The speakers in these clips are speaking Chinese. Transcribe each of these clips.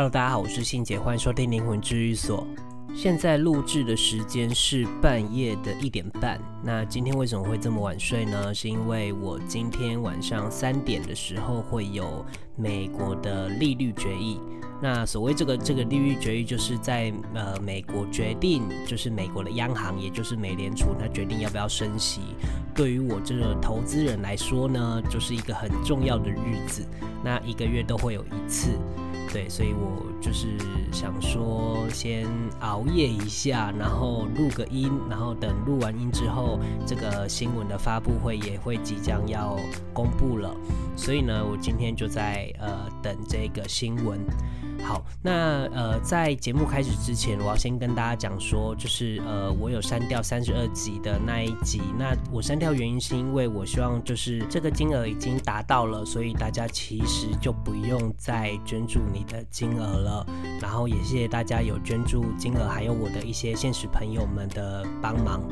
Hello， 大家好，我是信姐，欢迎收听灵魂治愈所。现在录制的时间是半夜的1点半。那今天为什么会这么晚睡呢？是因为我今天晚上3点的时候会有美国的利率决议。那所谓这个利率决议，就是在美国决定，就是美国的央行，也就是美联储，它决定要不要升息。对于我这个投资人来说呢，就是一个很重要的日子。那一个月都会有一次。对，所以我就是想说先熬夜一下，然后录个音，然后等录完音之后，这个新闻的发布会也会即将要公布了，所以呢，我今天就在等这个新闻。好，那在节目开始之前，我要先跟大家讲说，就是我有删掉32集的那一集。那我删掉原因是因为我希望就是这个金额已经达到了，所以大家其实就不用再捐助你的金额了。然后也谢谢大家有捐助金额，还有我的一些现实朋友们的帮忙。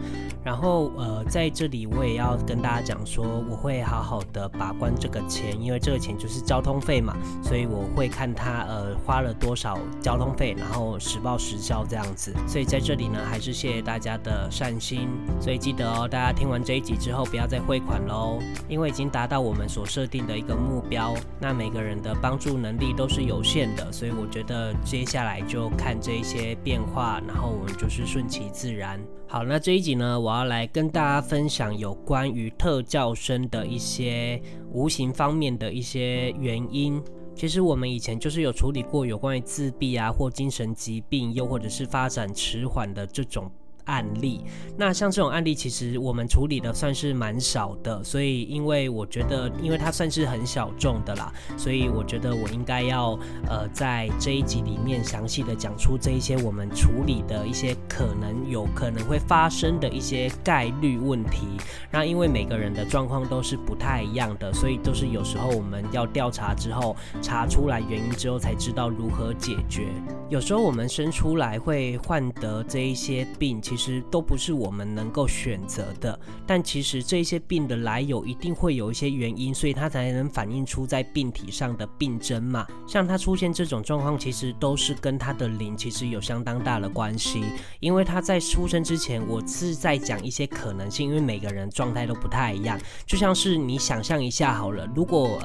然后在这里我也要跟大家讲说，我会好好的把关这个钱，因为这个钱就是交通费嘛，所以我会看他花了多少交通费，然后实报实销这样子。所以在这里呢，还是谢谢大家的善心。所以记得哦，大家听完这一集之后不要再汇款咯，因为已经达到我们所设定的一个目标。那每个人的帮助能力都是有限的，所以我觉得接下来就看这一些变化，然后我们就是顺其自然。好，那这一集呢，我要来跟大家分享有关于特教生的一些无形方面的一些原因。其实我们以前就是有处理过有关于自闭啊，或精神疾病，又或者是发展迟缓的这种案例。那像这种案例其实我们处理的算是蛮少的，所以因为我觉得因为它算是很小众的啦，所以我觉得我应该要在这一集里面详细的讲出这一些我们处理的一些可能会发生的一些概率问题。那因为每个人的状况都是不太一样的，所以都是有时候我们要调查之后查出来原因之后才知道如何解决。有时候我们生出来会患得这一些病，其实都不是我们能够选择的，但其实这些病的来由一定会有一些原因，所以它才能反映出在病体上的病症嘛。像它出现这种状况，其实都是跟它的灵其实有相当大的关系。因为它在出生之前，我是在讲一些可能性，因为每个人状态都不太一样。就像是你想象一下好了，如果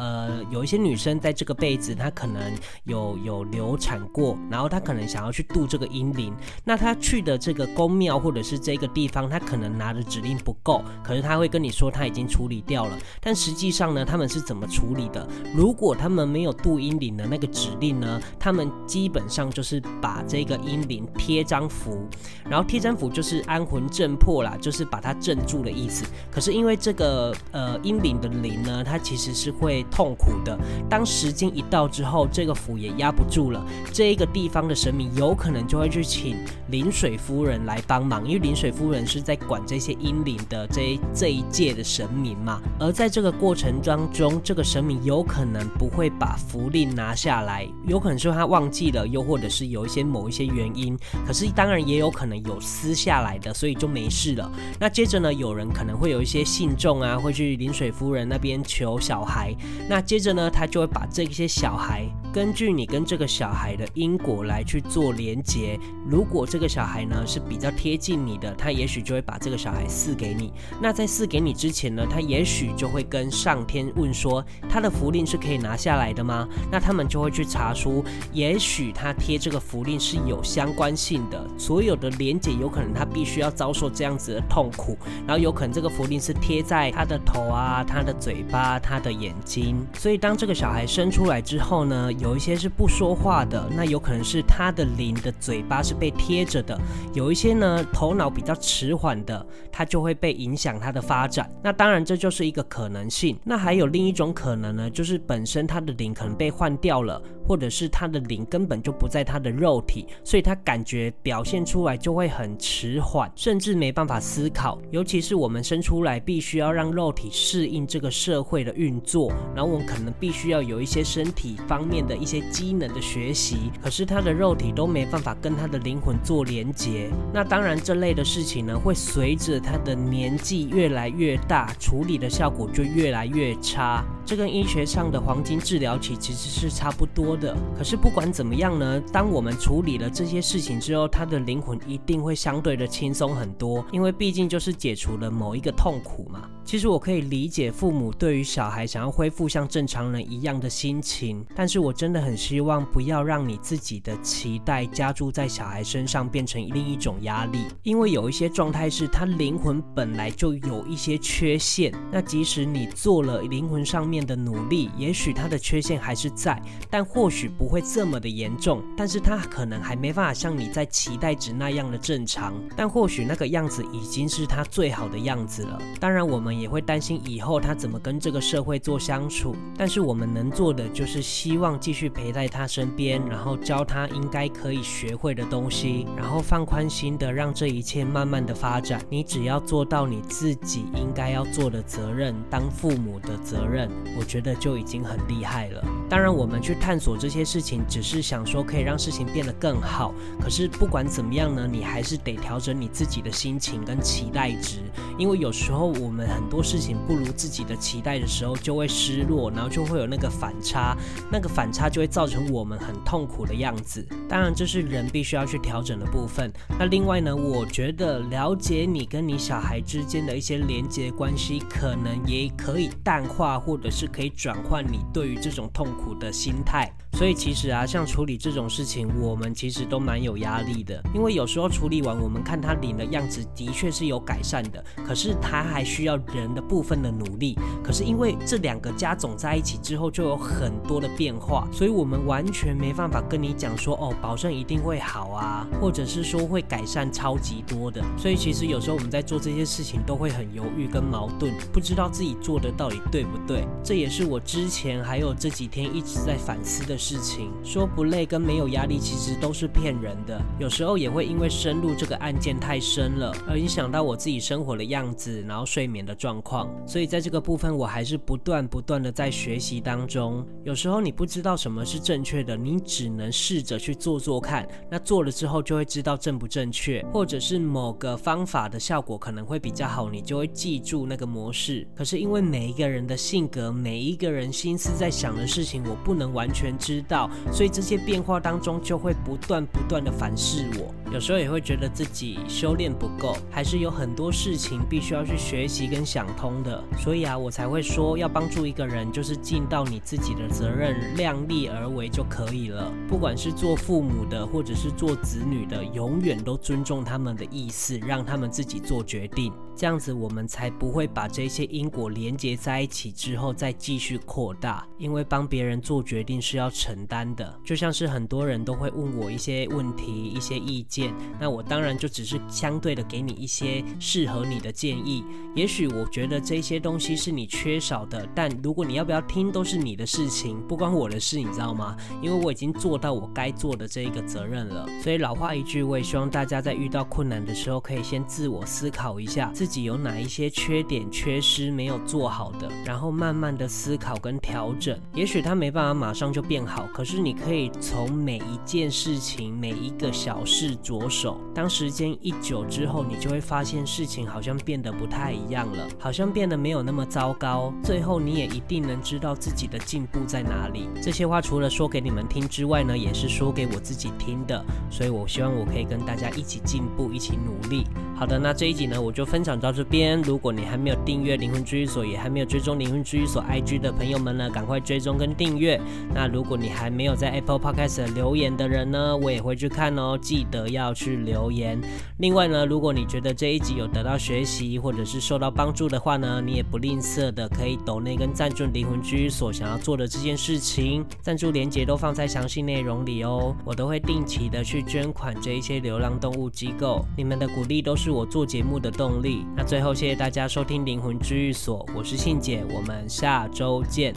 有一些女生在这个辈子她可能有流产过，然后她可能想要去度这个阴灵，那她去的这个宫庙或者是这个地方，他可能拿的指令不够，可是他会跟你说他已经处理掉了，但实际上呢，他们是怎么处理的？如果他们没有渡阴灵的那个指令呢，他们基本上就是把这个阴灵贴张符，然后贴张符就是安魂镇魄啦，就是把它镇住的意思。可是因为这个阴灵的灵呢，它其实是会痛苦的，当时间一到之后，这个符也压不住了，这个地方的神明有可能就会去请临水夫人来帮忙，因为临水夫人是在管这些阴灵的这一界的神明嘛，而在这个过程当中，这个神明有可能不会把符令拿下来，有可能是他忘记了，又或者是有一些某一些原因，可是当然也有可能有撕下来的，所以就没事了。那接着呢，有人可能会有一些信众啊，会去临水夫人那边求小孩，那接着呢，他就会把这些小孩根据你跟这个小孩的因果来去做连结，如果这个小孩呢是比较贴近你的，他也许就会把这个小孩赐给你。那在赐给你之前呢，他也许就会跟上天问说，他的符令是可以拿下来的吗？那他们就会去查出，也许他贴这个符令是有相关性的，所有的连结有可能他必须要遭受这样子的痛苦，然后有可能这个符令是贴在他的头啊、他的嘴巴、他的眼睛。所以当这个小孩生出来之后呢，有一些是不说话的，那有可能是他的灵的嘴巴是被贴着的，有一些呢头脑比较迟缓的，他就会被影响他的发展。那当然这就是一个可能性。那还有另一种可能呢，就是本身他的灵可能被换掉了，或者是他的灵根本就不在他的肉体，所以他感觉表现出来就会很迟缓，甚至没办法思考。尤其是我们生出来必须要让肉体适应这个社会的运作，然后我们可能必须要有一些身体方面的一些机能的学习，可是他的肉体都没办法跟他的灵魂做连结。那当然这类的事情呢，会随着他的年纪越来越大，处理的效果就越来越差。这跟医学上的黄金治疗期其实是差不多的。可是不管怎么样呢，当我们处理了这些事情之后，他的灵魂一定会相对的轻松很多，因为毕竟就是解除了某一个痛苦嘛。其实我可以理解父母对于小孩想要恢复像正常人一样的心情，但是我真的很希望不要让你自己的期待加注在小孩身上，变成另一种压力。因为有一些状态是他灵魂本来就有一些缺陷，那即使你做了灵魂上面的努力，也许他的缺陷还是在，但或许不会这么的严重，但是他可能还没办法像你在期待值那样的正常，但或许那个样子已经是他最好的样子了。当然我们也会担心以后他怎么跟这个社会做相处，但是我们能做的就是希望继续陪在他身边，然后教他应该可以学会的东西，然后放宽心的让这一切慢慢的发展。你只要做到你自己应该要做的责任，当父母的责任，我觉得就已经很厉害了。当然我们去探索这些事情只是想说可以让事情变得更好，可是不管怎么样呢，你还是得调整你自己的心情跟期待值，因为有时候我们很多事情不如自己的期待的时候就会失落，然后就会有那个反差，那个反差就会造成我们很痛苦的样子。当然这是人必须要去调整的部分。那另外呢，我觉得了解你跟你小孩之间的一些连结关系，可能也可以淡化或者是可以转换你对于这种痛苦的心态。所以其实啊，像处理这种事情我们其实都蛮有压力的，因为有时候处理完我们看他领的样子的确是有改善的，可是他还需要人的部分的努力，可是因为这两个加总在一起之后就有很多的变化，所以我们完全没办法跟你讲说哦，保证一定会好啊，或者是说会改善超级多的。所以其实有时候我们在做这些事情都会很犹豫跟矛盾，不知道自己做的到底对不对。这也是我之前还有这几天一直在反思的事情，说不累跟没有压力其实都是骗人的。有时候也会因为深入这个案件太深了，而影响到我自己生活的样子，然后睡眠的状况。所以在这个部分我还是不断的在学习当中。有时候你不知道什么是正确的，你只能试着去做看，那做了之后就会知道正不正确，或者是某个方法的效果可能会比较好，你就会记住那个模式。可是因为每一个人的性格，每一个人心思在想的事情我不能完全知道，所以这些变化当中就会不断的反噬我。有时候也会觉得自己修炼不够，还是有很多事情必须要去学习跟想通的。所以啊，我才会说要帮助一个人就是尽到你自己的责任，量力而为就可以了。不管是做父母的或者是做子女的，永远都尊重他们的意思，让他们自己做决定。这样子我们才不会把这些因果连结在一起之后再继续扩大，因为帮别人做决定是要承担的。就像是很多人都会问我一些问题一些意见，那我当然就只是相对的给你一些适合你的建议，也许我觉得这些东西是你缺少的，但如果你要不要听都是你的事情，不关我的事，你知道吗？因为我已经做到我该做的这一个责任了。所以老话一句，我也希望大家在遇到困难的时候可以先自我思考一下自己有哪一些缺点缺失没有做好的，然后慢慢的思考跟调整。也许它没办法马上就变好，可是你可以从每一件事情每一个小事着手，当时间一久之后你就会发现事情好像变得不太一样了，好像变得没有那么糟糕，最后你也一定能知道自己的进步在哪里。这些话除了说给你们听之外呢，也是说给我自己听的，所以我希望我可以跟大家一起进步一起努力。好的，那这一集呢我就分享到这边。如果你还没有订阅灵魂治愈所，也还没有追踪灵魂治愈所 IG 的朋友们呢，赶快追踪跟订阅。那如果你还没有在 Apple Podcast 留言的人呢，我也会去看哦，记得要去留言。另外呢，如果你觉得这一集有得到学习或者是受到帮助的话呢，你也不吝啬的可以抖内跟赞助灵魂治愈所想要做的这件事情，赞助连结都放在详细内容里哦。我都会定期的去捐款这一些流浪动物机构，你们的鼓励都是我做节目的动力。那最后谢谢大家收听灵魂治愈所，我是信姐，我们下周见，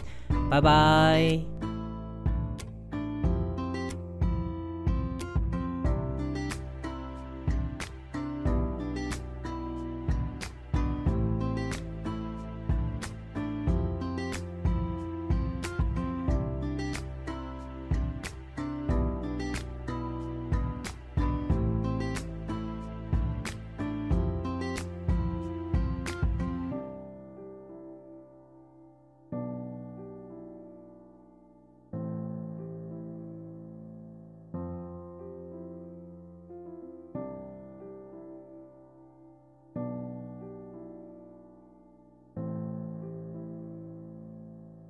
拜拜。